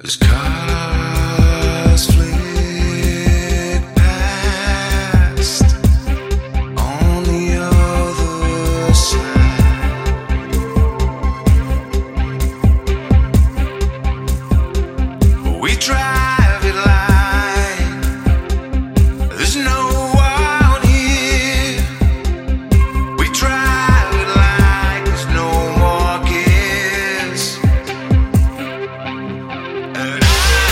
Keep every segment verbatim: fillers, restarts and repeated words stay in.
This colors flit past on the other side. We drive it like there's no one here. We drive it like there's no more kids. And drive.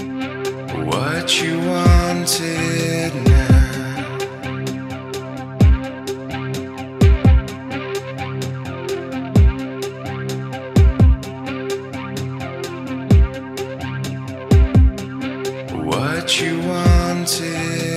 what you wanted now, what you wanted.